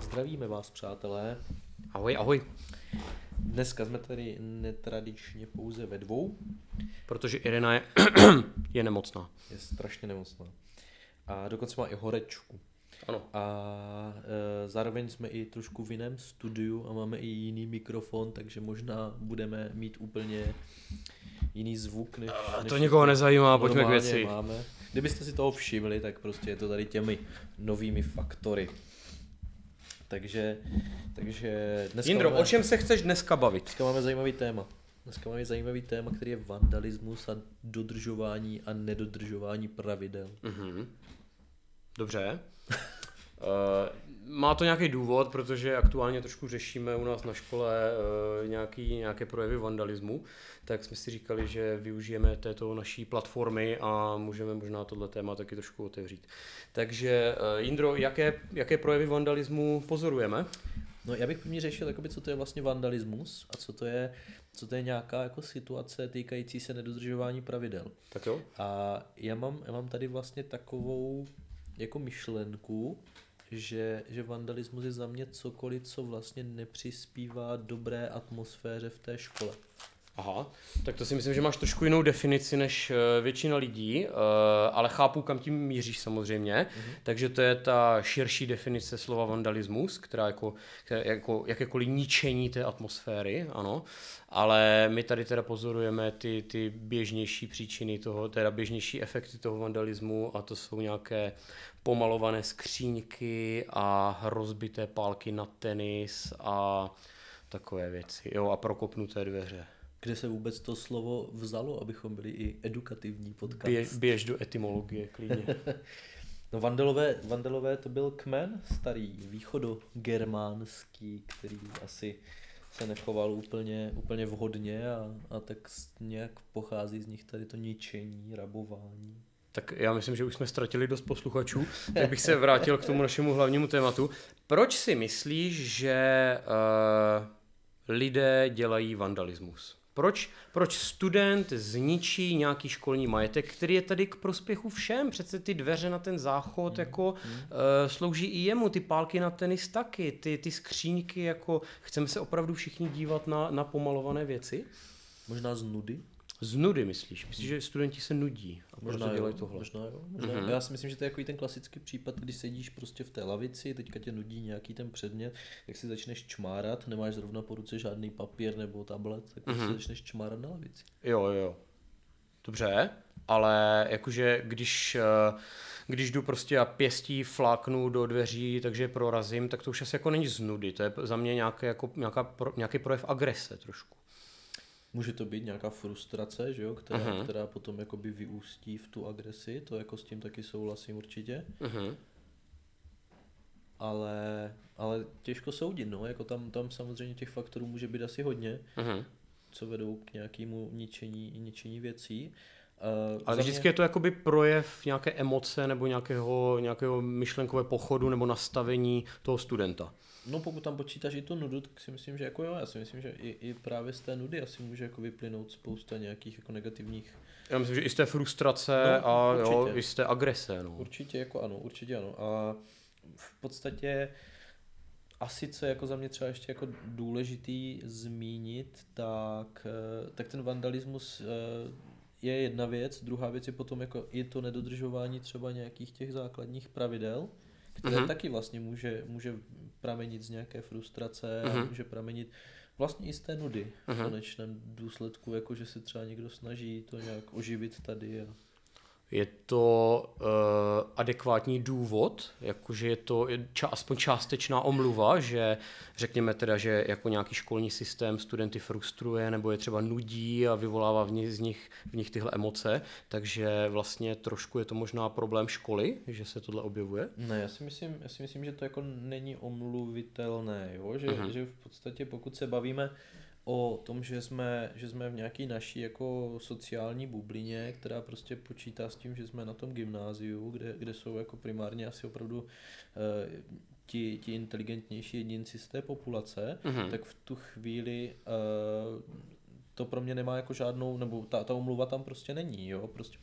Zdravíme vás, přátelé. Ahoj, ahoj. Dneska jsme tady netradičně pouze ve dvou. Protože Irena je nemocná. Je strašně nemocná. A dokonce má i horečku. Ano. A zároveň jsme i trošku v jiném studiu a máme i jiný mikrofon, takže možná budeme mít úplně jiný zvuk. Než to nikoho nezajímá, pojďme k věci. Máme. Kdybyste si toho všimli, tak prostě je to tady těmi novými faktory. Takže dneska Jindro, o čem se chceš dneska bavit? Dneska máme zajímavý téma, který je vandalismus a dodržování a nedodržování pravidel. Mm-hmm. Dobře. Má to nějaký důvod, protože aktuálně trošku řešíme u nás na škole nějaké projevy vandalismu, tak jsme si říkali, že využijeme této naší platformy a můžeme možná tohle téma taky trošku otevřít. Takže Jindro, jaké projevy vandalismu pozorujeme? No, já bych první řešil, jakoby, co to je vlastně vandalismus a co to je nějaká jako situace týkající se nedodržování pravidel. Tak jo. A já mám tady vlastně takovou jako myšlenku, že vandalismus je za mě cokoliv, co vlastně nepřispívá dobré atmosféře v té škole. Aha, tak to si myslím, že máš trošku jinou definici než většina lidí, ale chápu, kam tím míříš samozřejmě. Mhm. Takže to je ta širší definice slova vandalismus, která jako jakékoliv ničení té atmosféry, ano. Ale my tady teda pozorujeme ty běžnější příčiny toho, teda běžnější efekty toho vandalismu, a to jsou nějaké pomalované skříňky a rozbité pálky na tenis a takové věci, jo, a prokopnuté dveře. Kde se vůbec to slovo vzalo, abychom byli i edukativní podcast? Běž do etymologie, klidně. No, vandalové to byl kmen starý, východogermánský, který asi se nechoval úplně vhodně a tak nějak pochází z nich tady to ničení, rabování. Tak já myslím, že už jsme ztratili dost posluchačů, tak bych se vrátil k tomu našemu hlavnímu tématu. Proč si myslíš, že lidé dělají vandalismus? Proč student zničí nějaký školní majetek, který je tady k prospěchu všem? Přece ty dveře na ten záchod slouží i jemu, ty pálky na tenis taky, ty skříňky, jako chceme se opravdu všichni dívat na pomalované věci? Možná z nudy? Z nudy myslíš? Myslíš, že studenti se nudí a možná proto dělají tohle? Možná jo. Možná. Mm-hmm. Já si myslím, že to je jako ten klasický případ, když sedíš prostě v té lavici, teďka tě nudí nějaký ten předmět, tak si začneš čmárat, nemáš zrovna po ruce žádný papír nebo tablet, tak prostě začneš čmárat na lavici. Jo. Dobře, ale jakože když jdu prostě a pěstí fláknu do dveří, takže prorazím, tak to už asi jako není z nudy, to je za mě nějaký projev agrese trošku. Může to být nějaká frustrace, že jo, která potom jakoby vyústí v tu agresi, to jako s tím taky souhlasím určitě. Uh-huh. Ale těžko soudit, no, jako tam samozřejmě těch faktorů může být asi hodně, co vedou k nějakému ničení věcí. Ale vždycky je to jakoby projev nějaké emoce nebo nějakého myšlenkového pochodu nebo nastavení toho studenta. No, pokud tam počítáš i tu nudu, tak si myslím, že jako jo, já si myslím, že i právě z té nudy asi může jako vyplynout spousta nějakých jako negativních. Já myslím, že i z té frustrace, no, a jo, i z té agrese, no. Určitě ano. A v podstatě asi, co jako za mě třeba ještě jako důležitý zmínit, tak ten vandalismus je jedna věc, druhá věc je potom jako i to nedodržování třeba nějakých těch základních pravidel, které taky vlastně může pramenit z nějaké frustrace, a může pramenit vlastně i z té nudy v konečném důsledku, jako že se třeba někdo snaží to nějak oživit tady. Je to adekvátní důvod, jakože je to aspoň částečná omluva, že řekněme teda, že jako nějaký školní systém studenty frustruje nebo je třeba nudí a vyvolává v nich tyhle emoce, takže vlastně trošku je to možná problém školy, že se tohle objevuje? Ne, já si myslím, že to jako není omluvitelné, jo? Že v podstatě pokud se bavíme o tom, že jsme v nějaké naší jako sociální bublině, která prostě počítá s tím, že jsme na tom gymnáziu, kde jsou jako primárně asi opravdu ti inteligentnější jedinci z té populace, tak v tu chvíli to pro mě nemá jako žádnou, nebo ta omluva tam prostě není, jo, prostě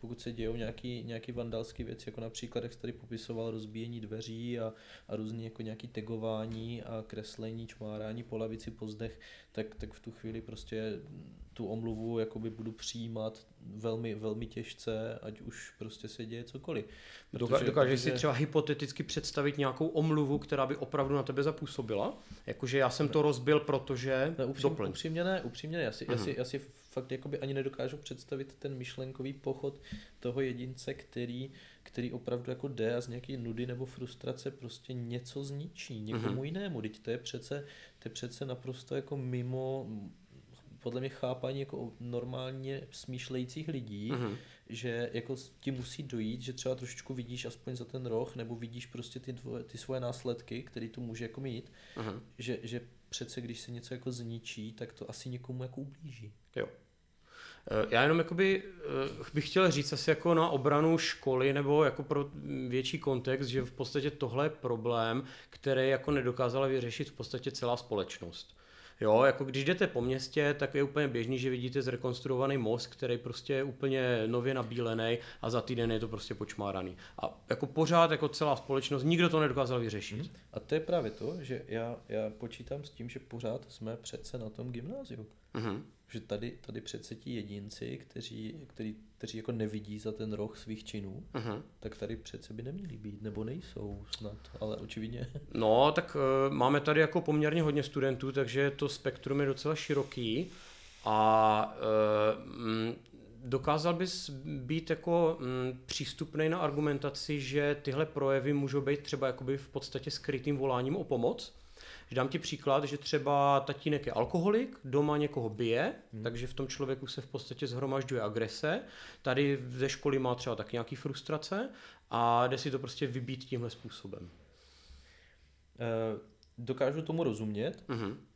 pokud se dějou nějaký vandalský věci, jako například, jak jsi tady popisoval, rozbíjení dveří a různý jako nějaký tagování a kreslení, čmárání po lavici, po zdech, tak v tu chvíli prostě tu omluvu jakoby budu přijímat velmi, velmi těžce, ať už prostě se děje cokoliv. Dokážeš si třeba hypoteticky představit nějakou omluvu, která by opravdu na tebe zapůsobila? Jakože já jsem to rozbil, protože... Upřímně ne. Já si fakt jakoby ani nedokážu představit ten myšlenkový pochod toho jedince, který opravdu jako jde a z nějaké nudy nebo frustrace prostě něco zničí někomu jinému. Teď to je přece naprosto jako mimo... podle mě chápání jako normálně smýšlejících lidí, že jako ti musí dojít, že třeba trošičku vidíš aspoň za ten roh, nebo vidíš prostě ty svoje následky, které tu může jako mít, že přece když se něco jako zničí, tak to asi někomu jako ublíží. Jo. Já jenom jakoby bych chtěl říct asi jako na obranu školy nebo jako pro větší kontext, že v podstatě tohle je problém, který jako nedokázala vyřešit v podstatě celá společnost. Jo, jako když jdete po městě, tak je úplně běžný, že vidíte zrekonstruovaný most, který prostě je úplně nově nabílený a za týden je to prostě počmáraný. A jako pořád jako celá společnost, nikdo to nedokázal vyřešit. A to je právě to, že já počítám s tím, že pořád jsme přece na tom gymnáziu. Že tady přece ti jedinci, kteří jako nevidí za ten roh svých činů, tak tady přece by neměli být, nebo nejsou snad, ale očividně. No, tak máme tady jako poměrně hodně studentů, takže to spektrum je docela široký a dokázal bys být jako přístupnej na argumentaci, že tyhle projevy můžou být třeba jakoby v podstatě skrytým voláním o pomoc? Že dám ti příklad, že třeba tatínek je alkoholik, doma někoho bije, takže v tom člověku se v podstatě zhromažďuje agrese, tady ze školy má třeba tak nějaký frustrace a jde si to prostě vybít tímhle způsobem. Dokážu tomu rozumět,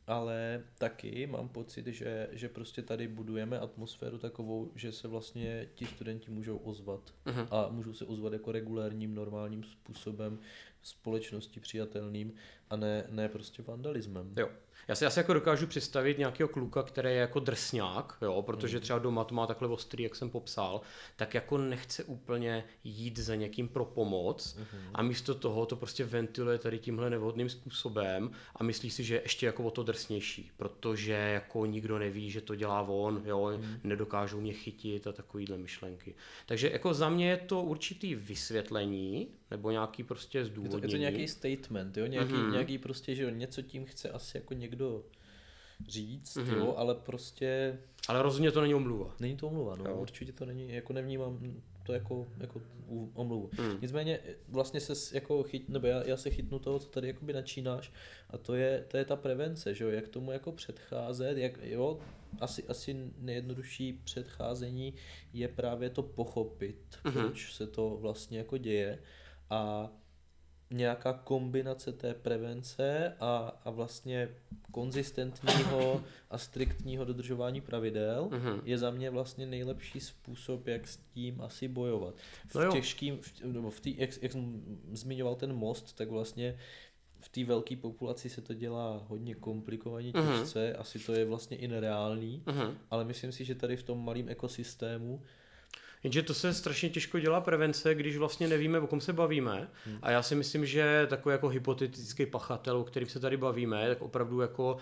ale taky mám pocit, že prostě tady budujeme atmosféru takovou, že se vlastně ti studenti můžou ozvat a můžou se ozvat jako regulérním, normálním způsobem společnosti přijatelným a ne prostě vandalismem. Jo. Já si jako dokážu představit nějakého kluka, který je jako drsňák, jo, protože třeba doma to má takhle ostrý, jak jsem popsal, tak jako nechce úplně jít za někým pro pomoc a místo toho to prostě ventiluje tady tímhle nevhodným způsobem a myslí si, že je ještě jako o to drsnější, protože jako nikdo neví, že to dělá on, jo, nedokážou mě chytit a takovýhle myšlenky. Takže jako za mě je to určitý vysvětlení nebo nějaký prostě zdůvodnění. Je to nějaký statement, jo, nějaký prostě, že jo, něco tím chce asi jako někdo říct, jo, ale prostě... Ale rozhodně to není omluva. Není to omluva, no, určitě to není, jako nevnímám to jako omluvu. Nicméně vlastně se jako já se chytnu toho, co tady jakoby načínáš a to je ta prevence, že jo, jak tomu jako předcházet, jak, jo, asi nejjednodušší předcházení je právě to pochopit, proč se to vlastně jako děje a nějaká kombinace té prevence a vlastně konzistentního a striktního dodržování pravidel je za mě vlastně nejlepší způsob, jak s tím asi bojovat. Jak jsem zmiňoval ten most, tak vlastně v té velké populaci se to dělá hodně komplikovaně, těžce, asi to je vlastně i nereálný, ale myslím si, že tady v tom malém ekosystému. Jenže to se strašně těžko dělá prevence, když vlastně nevíme, o kom se bavíme. A já si myslím, že takový jako hypotetický pachatel, o kterým se tady bavíme, tak opravdu jako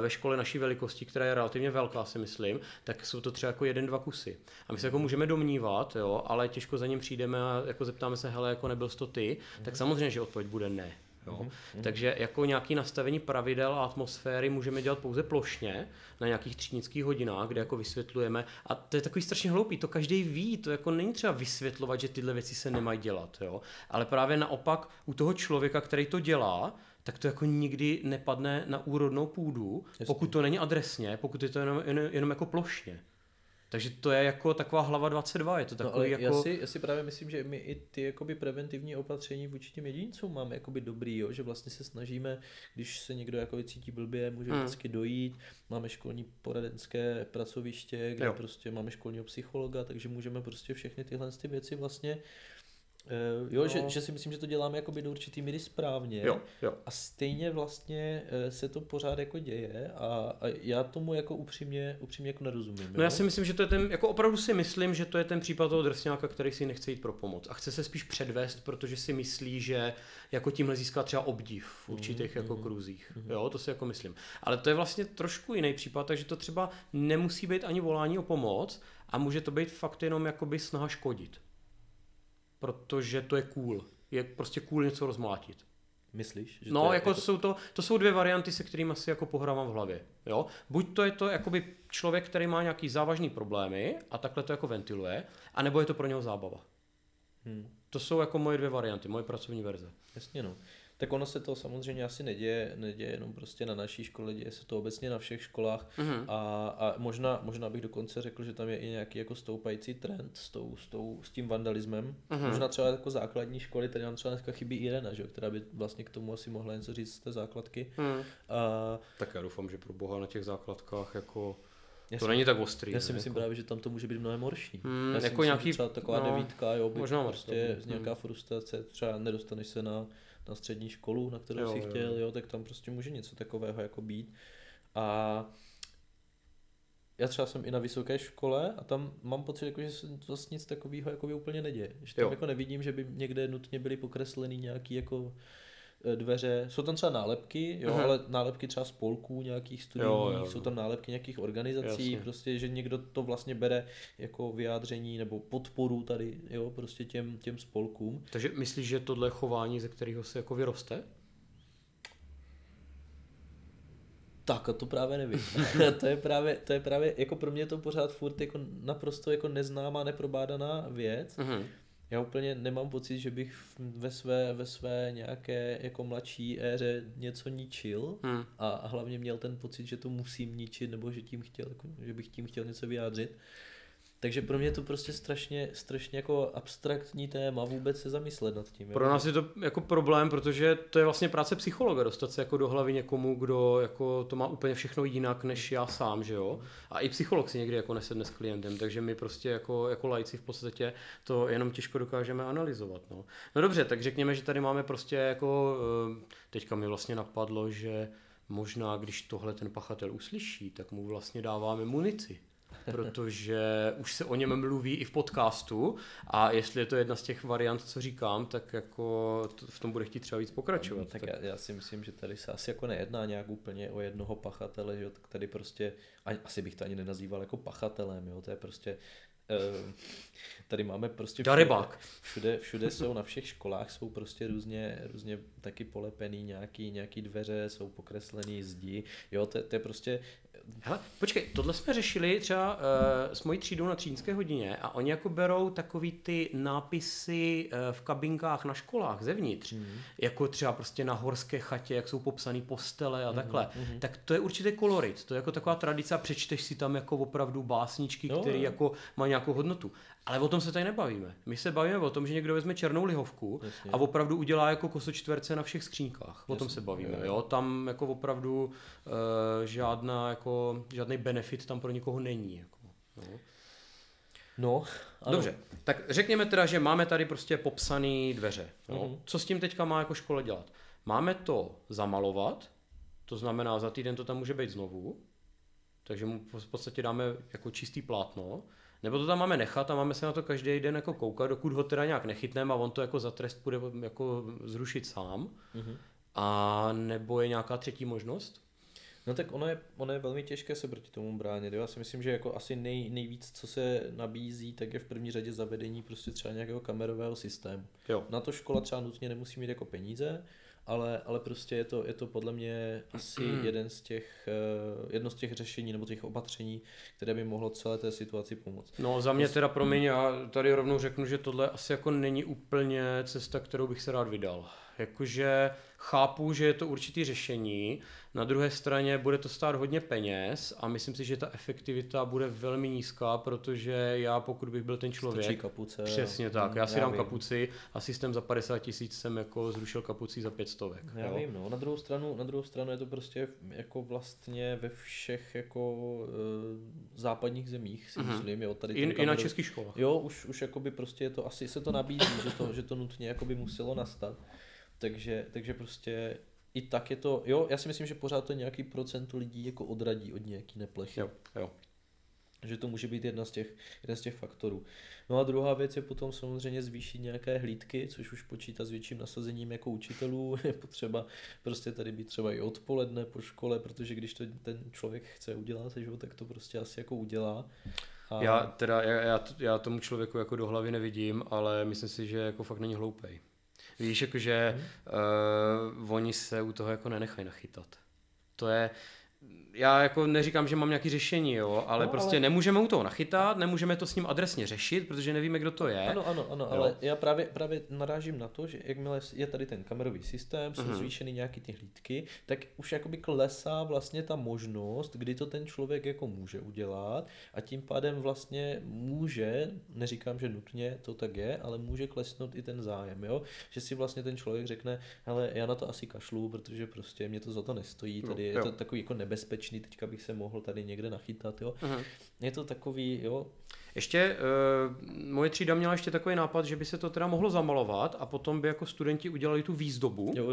ve škole naší velikosti, která je relativně velká, si myslím, tak jsou to třeba jako 1-2 kusy. A my se jako můžeme domnívat, jo, ale těžko za ním přijdeme a jako zeptáme se, hele, jako nebyl jsi to ty, tak samozřejmě, že odpověď bude ne. Jo. Takže jako nějaké nastavení pravidel a atmosféry můžeme dělat pouze plošně na nějakých třídnických hodinách, kde jako vysvětlujeme a to je takový strašně hloupý, to každý ví, to jako není třeba vysvětlovat, že tyhle věci se nemají dělat, jo? Ale právě naopak u toho člověka, který to dělá, tak to jako nikdy nepadne na úrodnou půdu, pokud to není adresně, pokud je to jenom jako plošně. Takže to je jako taková hlava 22, je to takový no, ale jako... Já si právě myslím, že my i ty jakoby preventivní opatření vůči těm jedincům máme jakoby dobrý, jo? Že vlastně se snažíme, když se někdo jako cítí blbě, může vždycky dojít, máme školní poradenské pracoviště, kde prostě máme školního psychologa, takže můžeme prostě všechny tyhle ty věci vlastně Jo, no. Že si myslím, že to děláme jakoby do určitý míry správně. Jo, jo. A stejně vlastně se to pořád jako děje a já tomu jako upřímně jako nerozumím. No jo? Já si myslím, že to je ten, jako opravdu si myslím, že to je ten případ toho drsňáka, který si nechce jít pro pomoc a chce se spíš předvést, protože si myslí, že jako tímhle získá třeba obdiv v určitých jako kruzích. Jo, to si jako myslím. Ale to je vlastně trošku jiný případ, takže to třeba nemusí být ani volání o pomoc a může to být fakt jenom jakoby snaha škodit. Protože to je cool. Je prostě cool něco rozmlátit. Myslíš? Že no, to je, jako to... Jsou dvě varianty, se kterými si jako pohrávám v hlavě. Jo? Buď to je to jakoby člověk, který má nějaký závažný problémy a takhle to jako ventiluje, anebo je to pro něho zábava. To jsou jako moje dvě varianty, moje pracovní verze. Jasně no. Tak ono se to samozřejmě asi neděje jenom prostě na naší škole, děje se to obecně na všech školách a možná bych dokonce řekl, že tam je i nějaký jako stoupající trend s tím vandalismem. Možná třeba jako základní školy, tady nám třeba dneska chybí Irena, že? Která by vlastně k tomu asi mohla něco říct z té základky. Tak já doufám, že pro boha na těch základkách jako... To není tak ostrý. Já si myslím právě, že tam to může být mnohem horší. Já si jako myslím, nějaký, třeba taková devítka, jo, možná prostě nějaká frustrace, třeba nedostaneš se na střední školu, na kterou jsi chtěl, jo, tak tam prostě může něco takového jako být. A já třeba jsem i na vysoké škole a tam mám pocit, jako, že se vlastně nic takového jako úplně neděje. Že tam jako nevidím, že by někde nutně byly pokresleny nějaký jako dveře. Jsou tam třeba nálepky, jo, ale nálepky třeba spolků nějakých studijních, jsou tam nálepky nějakých organizací, prostě, že někdo to vlastně bere jako vyjádření nebo podporu tady, jo, prostě těm spolkům. Takže myslíš, že tohle je chování, ze kterého se jako vyroste? Tak a to právě nevím. to je právě jako pro mě to pořád furt jako naprosto jako neznámá, neprobádaná věc. Já úplně nemám pocit, že bych ve své nějaké jako mladší éře něco ničil a hlavně měl ten pocit, že to musím ničit nebo že bych tím chtěl něco vyjádřit. Takže pro mě to prostě strašně jako abstraktní téma vůbec se zamyslet nad tím. Pro nás je to jako problém, protože to je vlastně práce psychologa dostat se jako do hlavy někomu, kdo jako to má úplně všechno jinak než já sám, že jo? A i psycholog si někdy jako nesedne s klientem, takže my prostě jako laici v podstatě to jenom těžko dokážeme analyzovat, no. No dobře, tak řekněme, že tady máme prostě jako teďka mi vlastně napadlo, že možná když tohle ten pachatel uslyší, tak mu vlastně dáváme munici. Protože už se o něm mluví i v podcastu a jestli je to jedna z těch variant, co říkám, tak jako v tom bude chtít třeba víc pokračovat. Tak já si myslím, že tady se asi jako nejedná nějak úplně o jednoho pachatele, že jo, tak tady prostě, asi bych to ani nenazýval jako pachatelem, jo, to je prostě, tady máme prostě všude jsou, na všech školách jsou prostě různě taky polepený nějaký dveře, jsou pokreslený zdi, jo, to je prostě... Hele, počkej, tohle jsme řešili třeba s mojí třídou na třídnické hodině a oni jako berou takový ty nápisy v kabinkách na školách zevnitř, jako třeba prostě na horské chatě, jak jsou popsané postele a takhle, tak to je určitě kolorit, to je jako taková tradice a přečteš si tam jako opravdu básničky, které jako mají nějakou hodnotu. Ale o tom se tady nebavíme. My se bavíme o tom, že někdo vezme černou lihovku a opravdu udělá jako kosočtverce na všech skřínkách. O tom se bavíme. Jo? Tam jako opravdu žádný benefit tam pro nikoho není. Jako. No, ano. Dobře, tak řekněme teda, že máme tady prostě popsané dveře. Co s tím teďka má jako škola dělat? Máme to zamalovat, to znamená za týden to tam může být znovu, takže mu v podstatě dáme jako čistý plátno. Nebo to tam máme nechat a máme se na to každý den jako koukat, dokud ho teda nějak nechytneme a on to jako za trest bude jako zrušit sám. A nebo je nějaká třetí možnost? No tak ono je velmi těžké se proti tomu bránit. Já si myslím, že jako asi nejvíc, co se nabízí, tak je v první řadě zavedení prostě třeba nějakého kamerového systému. Jo. Na to škola třeba nutně nemusí mít jako peníze, ale prostě je to podle mě asi jedno z těch řešení nebo těch opatření, které by mohlo celé té situaci pomoct. No za mě teda, promiň, já tady rovnou řeknu, že tohle asi jako není úplně cesta, kterou bych se rád vydal. Jakože chápu, že je to určitý řešení, na druhé straně nicméně bude to stát hodně peněz a myslím si, že ta efektivita bude velmi nízká, protože já, pokud bych byl ten člověk... Stačí kapuce. Přesně tak, já si dám kapuci a systém za 50 000 jsem jako zrušil kapucí za 500. Já vím, no. Na druhou stranu je to prostě jako vlastně ve všech jako západních zemích, si myslím, jo, tady i na českých školách. Jo, už jakoby prostě je to, asi se to nabízí, že to nutně jakoby muselo nastat. Takže prostě i tak je to, jo, já si myslím, že pořád to nějaký procent lidí jako odradí od nějaký neplechy. Jo. Že to může být jeden z těch faktorů. No a druhá věc je potom samozřejmě zvýšit nějaké hlídky, což už počítá s větším nasazením jako učitelů. Je potřeba prostě tady být třeba i odpoledne po škole, protože když to ten člověk chce udělat, tak to prostě asi jako udělá. A... Já tomu člověku jako do hlavy nevidím, ale myslím si, že jako fakt není hloupej. Víš, jakože oni se u toho jako nenechají nachytat. To je, já jako neříkám, že mám nějaké řešení, jo, ale prostě nemůžeme u toho nachytat, nemůžeme to s ním adresně řešit, protože nevíme, kdo to je. Ano, ale já právě narážím na to, že jakmile je tady ten kamerový systém, jsou zvýšeny nějaké ty hlídky, tak už jakoby klesá vlastně ta možnost, kdy to ten člověk jako může udělat a tím pádem vlastně může, neříkám, že nutně to tak je, ale může klesnout i ten zájem, jo, že si vlastně ten člověk řekne, hele, já na to asi kašlu, protože prostě mě to za to nestojí, tady je to takový jako nebezpečný, teďka bych se mohl tady někde nachytat, jo. Aha. Je to takový, jo. Ještě moje třída měla ještě takový nápad, že by se to teda mohlo zamalovat a potom by jako studenti udělali tu výzdobu. Jo,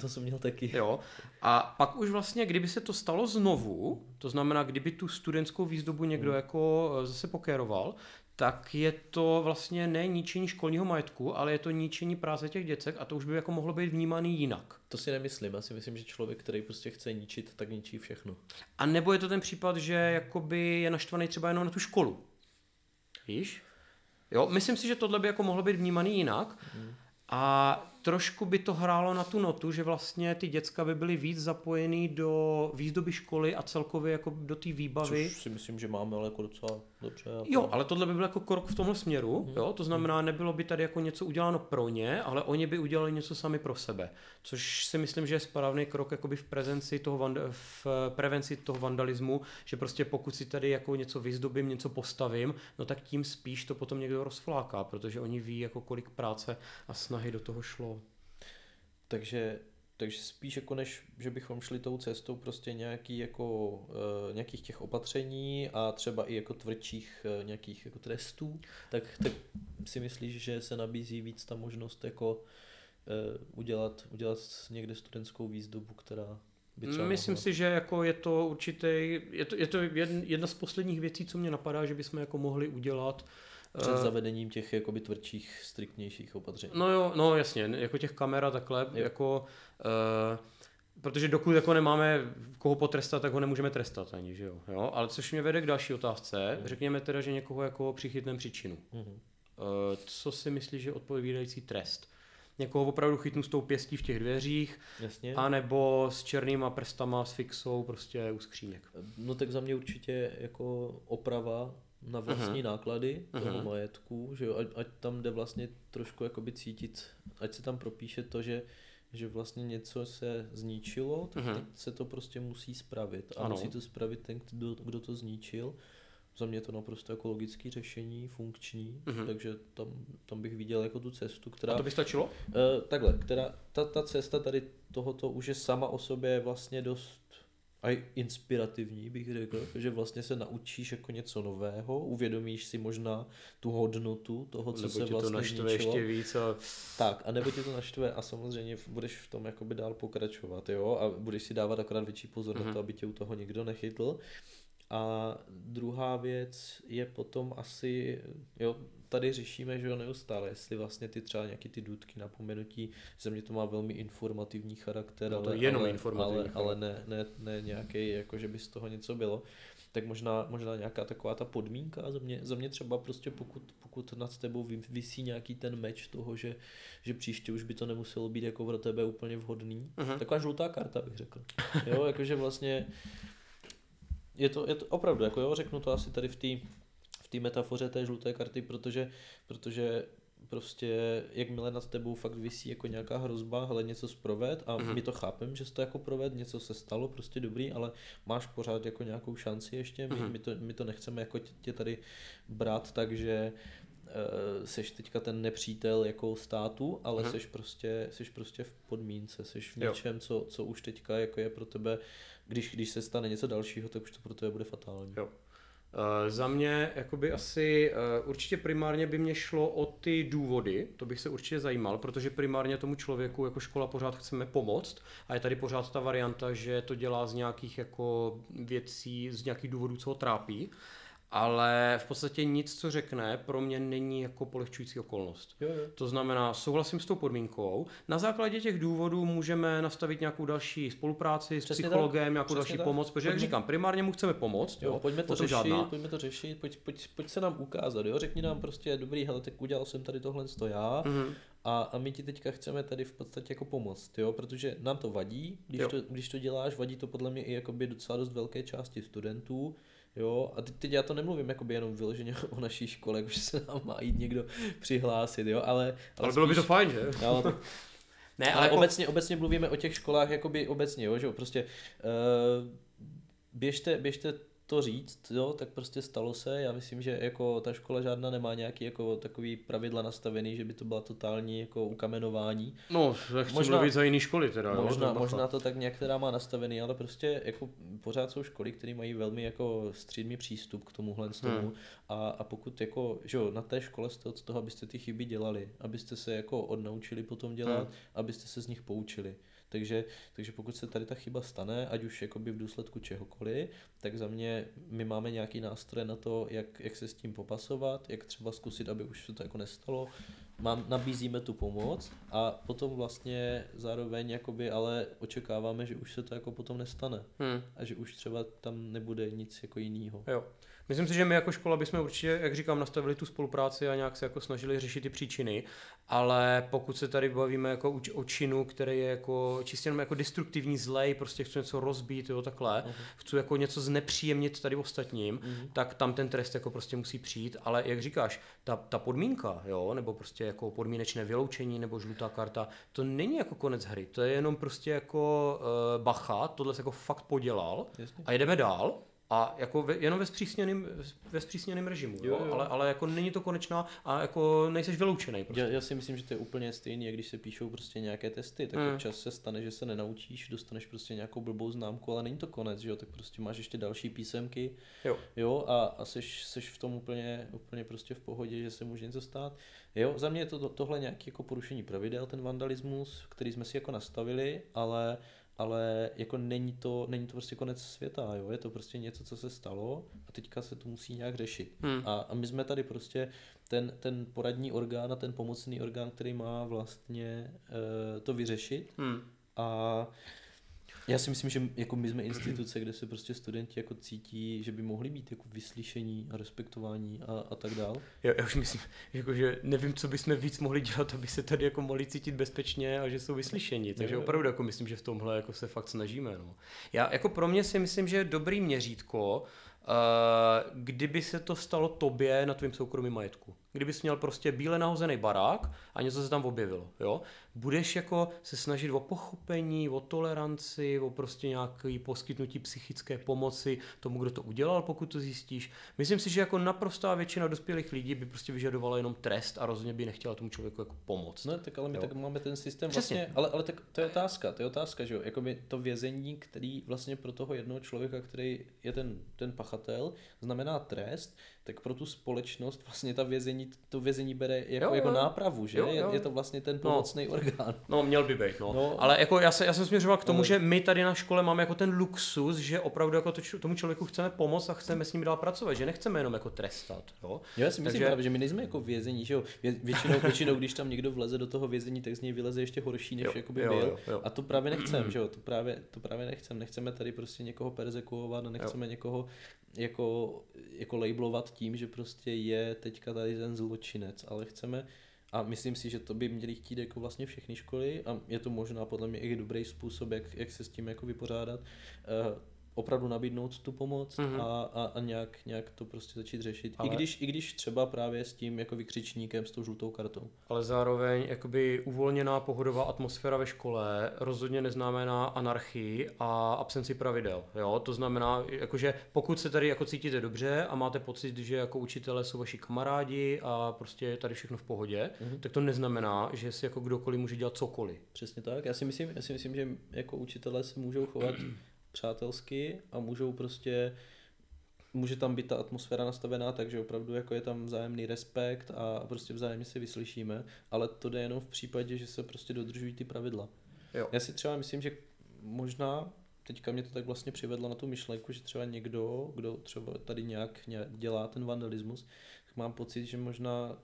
to jsem měl taky. Jo. A pak už vlastně, kdyby se to stalo znovu, to znamená, kdyby tu studentskou výzdobu někdo jako zase pokéroval, tak je to vlastně ne ničení školního majetku, ale je to ničení práce těch děcek a to už by jako mohlo být vnímaný jinak. To si nemyslím, já si myslím, že člověk, který prostě chce ničit, tak ničí všechno. A nebo je to ten případ, že jakoby je naštvaný třeba jenom na tu školu. Víš? Jo, myslím si, že tohle by jako mohlo být vnímaný jinak a trošku by to hrálo na tu notu, že vlastně ty děcka by byly víc zapojený do výzdoby školy a celkově jako do té výbavy. Což si myslím, že máme ale jako docela dobře. Jo, ale tohle by byl jako krok v tomhle směru, jo? To znamená, nebylo by tady jako něco uděláno pro ně, ale oni by udělali něco sami pro sebe, což si myslím, že je správný krok jakoby v prevenci toho vandalismu, že prostě pokud si tady jako něco vyzdobím, něco postavím, no tak tím spíš to potom někdo rozfláká, protože oni ví jako kolik práce a snahy do toho šlo. Takže spíš jako než, že bychom šli tou cestou prostě nějakých těch opatření a třeba i jako tvrdších nějakých jako trestů, tak si myslíš, že se nabízí víc ta možnost jako udělat někde studentskou výzdobu, která by třeba... Myslím si, že jako je to určitý, je to jedna z posledních věcí, co mě napadá, že bychom jako mohli udělat před zavedením těch jakoby tvrdších, striktnějších opatření. No jo, no jasně, jako těch kamer a takhle, jako, protože dokud jako nemáme koho potrestat, tak ho nemůžeme trestat ani, že jo? Ale což mě vede k další otázce, řekněme teda, že někoho jako přichytneme příčinu. Co si myslíš, že odpovídající trest? Někoho opravdu chytnu s tou pěstí v těch dveřích, jasně, anebo s černýma prstama, s fixou, prostě u skříněk. No tak za mě určitě jako oprava na vlastní náklady toho majetku, že jo, ať tam jde vlastně trošku jakoby cítit, ať se tam propíše to, že vlastně něco se zničilo, tak teď se to prostě musí spravit. A musí to spravit ten, kdo to zničil. Za mě je to naprosto jako logické řešení, funkční, takže tam bych viděl jako tu cestu, která... A to by stačilo? Takhle, ta cesta tady tohoto už je sama o sobě vlastně dost... A inspirativní, bych řekl, že vlastně se naučíš jako něco nového, uvědomíš si možná tu hodnotu toho, co nebo se vlastně ničilo. Nebo ti to naštve ještě víc. A... Tak, a nebo ti to naštve a samozřejmě budeš v tom jakoby dál pokračovat, jo, a budeš si dávat akorát větší pozor na to, aby tě u toho někdo nechytl. A druhá věc je potom asi, jo, tady řešíme, že jo, neustále, jestli vlastně ty třeba nějaký ty důtky napomenutí, ze mě to má velmi informativní charakter, no to ale, jenom informativní ale ne nějaký, jako že by z toho něco bylo, tak možná nějaká taková ta podmínka, za mě třeba prostě pokud nad tebou visí nějaký ten meč toho, že příště už by to nemuselo být jako pro tebe úplně vhodný, taková žlutá karta, bych řekl, jo, jakože vlastně... Je to opravdu, jako jo, řeknu to asi tady v té metafoře té žluté karty, protože prostě jakmile nad tebou fakt visí jako nějaká hrozba, hele něco zproved a my to chápem, že jsi to jako proved, něco se stalo, prostě dobrý, ale máš pořád jako nějakou šanci ještě, my to nechceme jako tě tady brát, takže seš teďka ten nepřítel jako státu, ale seš prostě v podmínce, seš v něčem, co už teďka jako je pro tebe, když se stane něco dalšího, tak už to pro tebe bude fatální. Jo. Za mě jakoby asi určitě primárně by mě šlo o ty důvody, to bych se určitě zajímal, protože primárně tomu člověku jako škola pořád chceme pomoct a je tady pořád ta varianta, že to dělá z nějakých jako věcí, z nějakých důvodů, co ho trápí. Ale v podstatě nic, co řekne, pro mě není jako polehčující okolnost. Jo. To znamená, souhlasím s tou podmínkou. Na základě těch důvodů můžeme nastavit nějakou další spolupráci s psychologem, nějakou další pomoc, protože jak říkám, primárně mu chceme pomoct. Jo, pojďme to řešit, pojď se nám ukázat, jo? Řekni nám prostě, dobrý, hele, tak udělal jsem tady tohle to já. A my ti teďka chceme tady v podstatě jako pomoct, jo? Protože nám to vadí, když to děláš, vadí to podle mě i jakoby docela dost velké části studentů. Jo, a teď já to nemluvím jakoby jenom vyloženě o naší škole, jakože se nám má jít někdo přihlásit, jo, ale bylo spíš, by to fajn, že? Jo, ne, ale jako... obecně mluvíme o těch školách jakoby obecně, jo, že jo, prostě běžte to říct, jo, tak prostě stalo se, já myslím, že jako ta škola žádná nemá nějaký jako takový pravidla nastavený, že by to byla totální jako ukamenování. No, nechci mluvit za jiný školy teda. Možná to tak nějak teda má nastavený, ale prostě jako pořád jsou školy, které mají velmi jako střídmý přístup k tomuhle tomu a pokud jako, že jo, na té škole jste od toho, abyste ty chyby dělali, abyste se jako odnaučili potom dělat, abyste se z nich poučili. Takže pokud se tady ta chyba stane, ať už jakoby v důsledku čehokoliv, tak za mě my máme nějaký nástroj na to, jak se s tím popasovat, jak třeba zkusit, aby už se to jako nestalo. Nabízíme tu pomoc a potom vlastně zároveň jakoby, ale očekáváme, že už se to jako potom nestane a že už třeba tam nebude nic jako jinýho. Jo. Myslím si, že my jako škola bychom určitě, jak říkám, nastavili tu spolupráci a nějak se jako snažili řešit ty příčiny, ale pokud se tady bavíme jako o činu, který je jako čistě jenom jako destruktivní, zlej, prostě chci něco rozbít, jo, takhle, chci jako něco znepříjemnit tady ostatním, tak tam ten trest jako prostě musí přijít, ale jak říkáš, ta podmínka, jo, nebo prostě jako podmínečné vyloučení nebo žlutá karta, to není jako konec hry, to je jenom prostě jako bacha, tohle se jako fakt podělal a jedeme dál. A jako jenom ve zpřísněném režimu, jo? Ale jako není to konečná a jako nejseš vyloučený. Prostě. Já si myslím, že to je úplně stejný, jak když se píšou prostě nějaké testy, tak občas se stane, že se nenaučíš, dostaneš prostě nějakou blbou známku, ale není to konec, že jo, tak prostě máš ještě další písemky, jo? A seš v tom úplně prostě v pohodě, že se může něco stát. Jo, za mě je tohle nějaké jako porušení pravidel, ten vandalismus, který jsme si jako nastavili, ale jako není to prostě konec světa, jo? Je to prostě něco, co se stalo a teďka se to musí nějak řešit. A my jsme tady prostě ten poradní orgán a ten pomocný orgán, který má vlastně to vyřešit. A já si myslím, že jako my jsme instituce, kde se prostě studenti jako cítí, že by mohli být jako vyslyšení a respektování a tak dál. Já už myslím, jako, že nevím, co bychom víc mohli dělat, aby se tady jako mohli cítit bezpečně a že jsou vyslyšení. Takže opravdu jako myslím, že v tomhle jako se fakt snažíme. No. Já jako pro mě si myslím, že je dobrý měřítko, kdyby se to stalo tobě na tvým soukromém majetku. Kdyby jsi měl prostě bíle nahozený barák a něco se tam objevilo, jo? Budeš jako se snažit o pochopení, o toleranci, o prostě nějaký poskytnutí psychické pomoci tomu, kdo to udělal, pokud to zjistíš. Myslím si, že jako naprostá většina dospělých lidí by prostě vyžadovala jenom trest a rozhodně by nechtěla tomu člověku jako pomoct. No tak ale my tak máme ten systém vlastně, ale tak to je otázka, že jo? Jakoby to vězení, který vlastně pro toho jednoho člověka, který je ten pachatel, znamená trest, tak pro tu společnost vlastně to vězení bere jako nápravu, že? Je to vlastně ten pomocný orgán. No, měl by být, no. Ale jako já jsem směřoval k tomu, že my tady na škole máme jako ten luxus, že opravdu jako tomu člověku chceme pomoct a chceme s ním dál pracovat, že nechceme jenom jako trestat, jo? Já si myslím právě, že my nejsme jako vězení, že jo? Většinou, když tam někdo vleze do toho vězení, tak z něj vyleze ještě horší, než jakoby byl. A to právě nechcem, že jo? To právě nechcem. Nechceme tady prostě někoho perzekuovat, nechceme někoho jako labelovat tím, že prostě je teďka tady ten zločinec, ale chceme, a myslím si, že to by měly chtít jako vlastně všechny školy a je to možná podle mě i dobrý způsob, jak se s tím jako vypořádat, opravdu nabídnout tu pomoc a nějak to prostě začít řešit. Ale... I když třeba právě s tím jako vykřičníkem, s tou žlutou kartou. Ale zároveň jakoby uvolněná pohodová atmosféra ve škole rozhodně neznamená anarchii a absenci pravidel. Jo? To znamená, jakože pokud se tady jako cítíte dobře a máte pocit, že jako učitelé jsou vaši kamarádi a prostě je tady všechno v pohodě, tak to neznamená, že si jako kdokoliv může dělat cokoliv. Přesně tak. Já si myslím, že jako učitelé se můžou chovat přátelsky a může tam být ta atmosféra nastavená tak, že opravdu jako je tam vzájemný respekt a prostě vzájemně se vyslyšíme, ale to jde jenom v případě, že se prostě dodržují ty pravidla. Jo. Já si třeba myslím, že možná teďka mě to tak vlastně přivedlo na tu myšlenku, že třeba někdo, kdo třeba tady nějak dělá ten vandalismus, tak mám pocit, že možná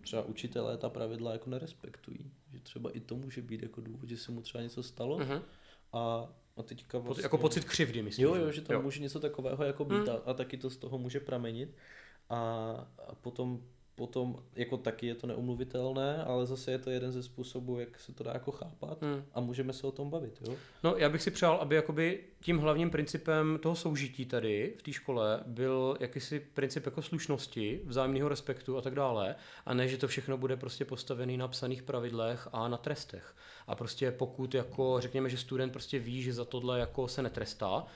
třeba učitelé ta pravidla jako nerespektují, že třeba i to může být jako důvod, že se mu třeba něco stalo a teďka vlastně... Jako pocit křivdy, myslím. Jo, že tam může něco takového jako být a taky to z toho může pramenit. A potom jako taky je to neumluvitelné, ale zase je to jeden ze způsobů, jak se to dá jako chápat a můžeme se o tom bavit. Jo? No, já bych si přál, aby jakoby tím hlavním principem toho soužití tady v té škole byl jakýsi princip jako slušnosti, vzájemného respektu a tak dále, a ne, že to všechno bude prostě postavené na psaných pravidlech a na trestech. A prostě pokud jako řekněme, že student prostě ví, že za tohle jako se netrestá,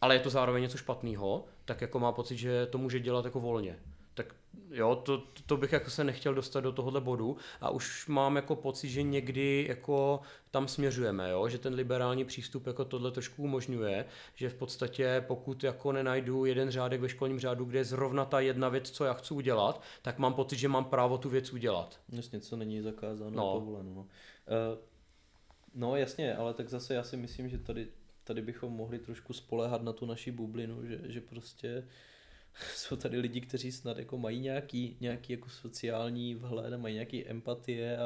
ale je to zároveň něco špatného, tak jako má pocit, že to může dělat jako volně. Tak jo, to bych jako se nechtěl dostat do tohohle bodu a už mám jako pocit, že někdy jako tam směřujeme, jo? Že ten liberální přístup jako tohle trošku umožňuje, že v podstatě pokud jako nenajdu jeden řádek ve školním řádu, kde je zrovna ta jedna věc, co já chci udělat, tak mám pocit, že mám právo tu věc udělat. Jasně, co není zakázáno a povoleno. No jasně, ale tak zase já si myslím, že tady bychom mohli trošku spoléhat na tu naši bublinu, že prostě... Jsou tady lidi, kteří snad jako mají nějaký jako sociální vhled a mají nějaký empatie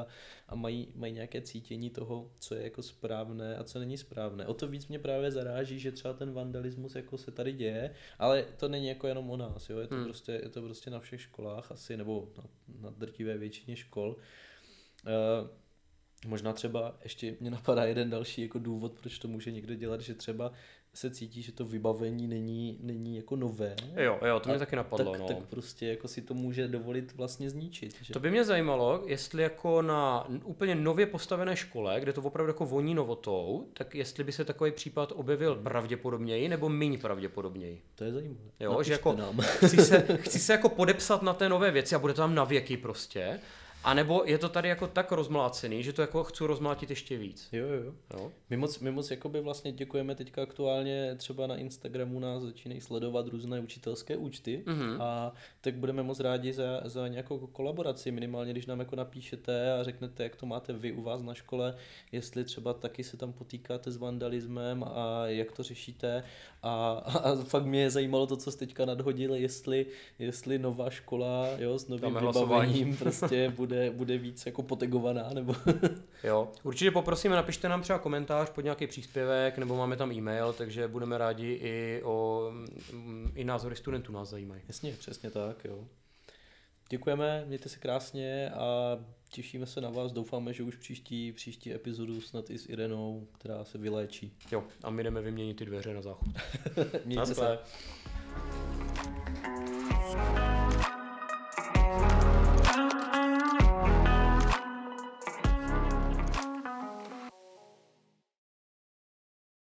a mají nějaké cítění toho, co je jako správné a co není správné. O to víc mě právě zaráží, že třeba ten vandalismus jako se tady děje, ale to není jako jenom o nás, jo? Je to prostě na všech školách asi, nebo na drtivé většině škol. Možná třeba ještě mě napadá jeden další jako důvod, proč to může někdo dělat, že třeba se cítí, že to vybavení není jako nové. Jo, to mě taky napadlo. Tak prostě jako si to může dovolit vlastně zničit. Že? To by mě zajímalo, jestli jako na úplně nově postavené škole, kde to opravdu jako voní novotou, tak jestli by se takový případ objevil pravděpodobněji nebo méně pravděpodobněji. To je zajímavé. Jo, napište, že jako chci se jako podepsat na té nové věci a bude to tam navěky prostě. A nebo je to tady jako tak rozmlácený, že to jako chci rozmlátit ještě víc. Jo. My moc jakoby vlastně děkujeme teďka aktuálně, třeba na Instagramu nás začínají sledovat různé učitelské účty a tak budeme moc rádi za nějakou kolaboraci, minimálně když nám jako napíšete a řeknete, jak to máte vy u vás na škole, jestli třeba taky se tam potýkáte s vandalismem a jak to řešíte a fakt mě zajímalo to, co jste teďka nadhodil, jestli nová škola, jo, s novým vybavením prostě bude víc jako potegovaná, nebo... Jo, určitě poprosíme, napište nám třeba komentář pod nějaký příspěvek, nebo máme tam e-mail, takže budeme rádi i názory studentů nás zajímají. Jasně, přesně tak, jo. Děkujeme, mějte se krásně a těšíme se na vás, doufáme, že už příští epizodu snad i s Irenou, která se vyléčí. Jo, a my jdeme vyměnit ty dveře na záchod. Mějte se.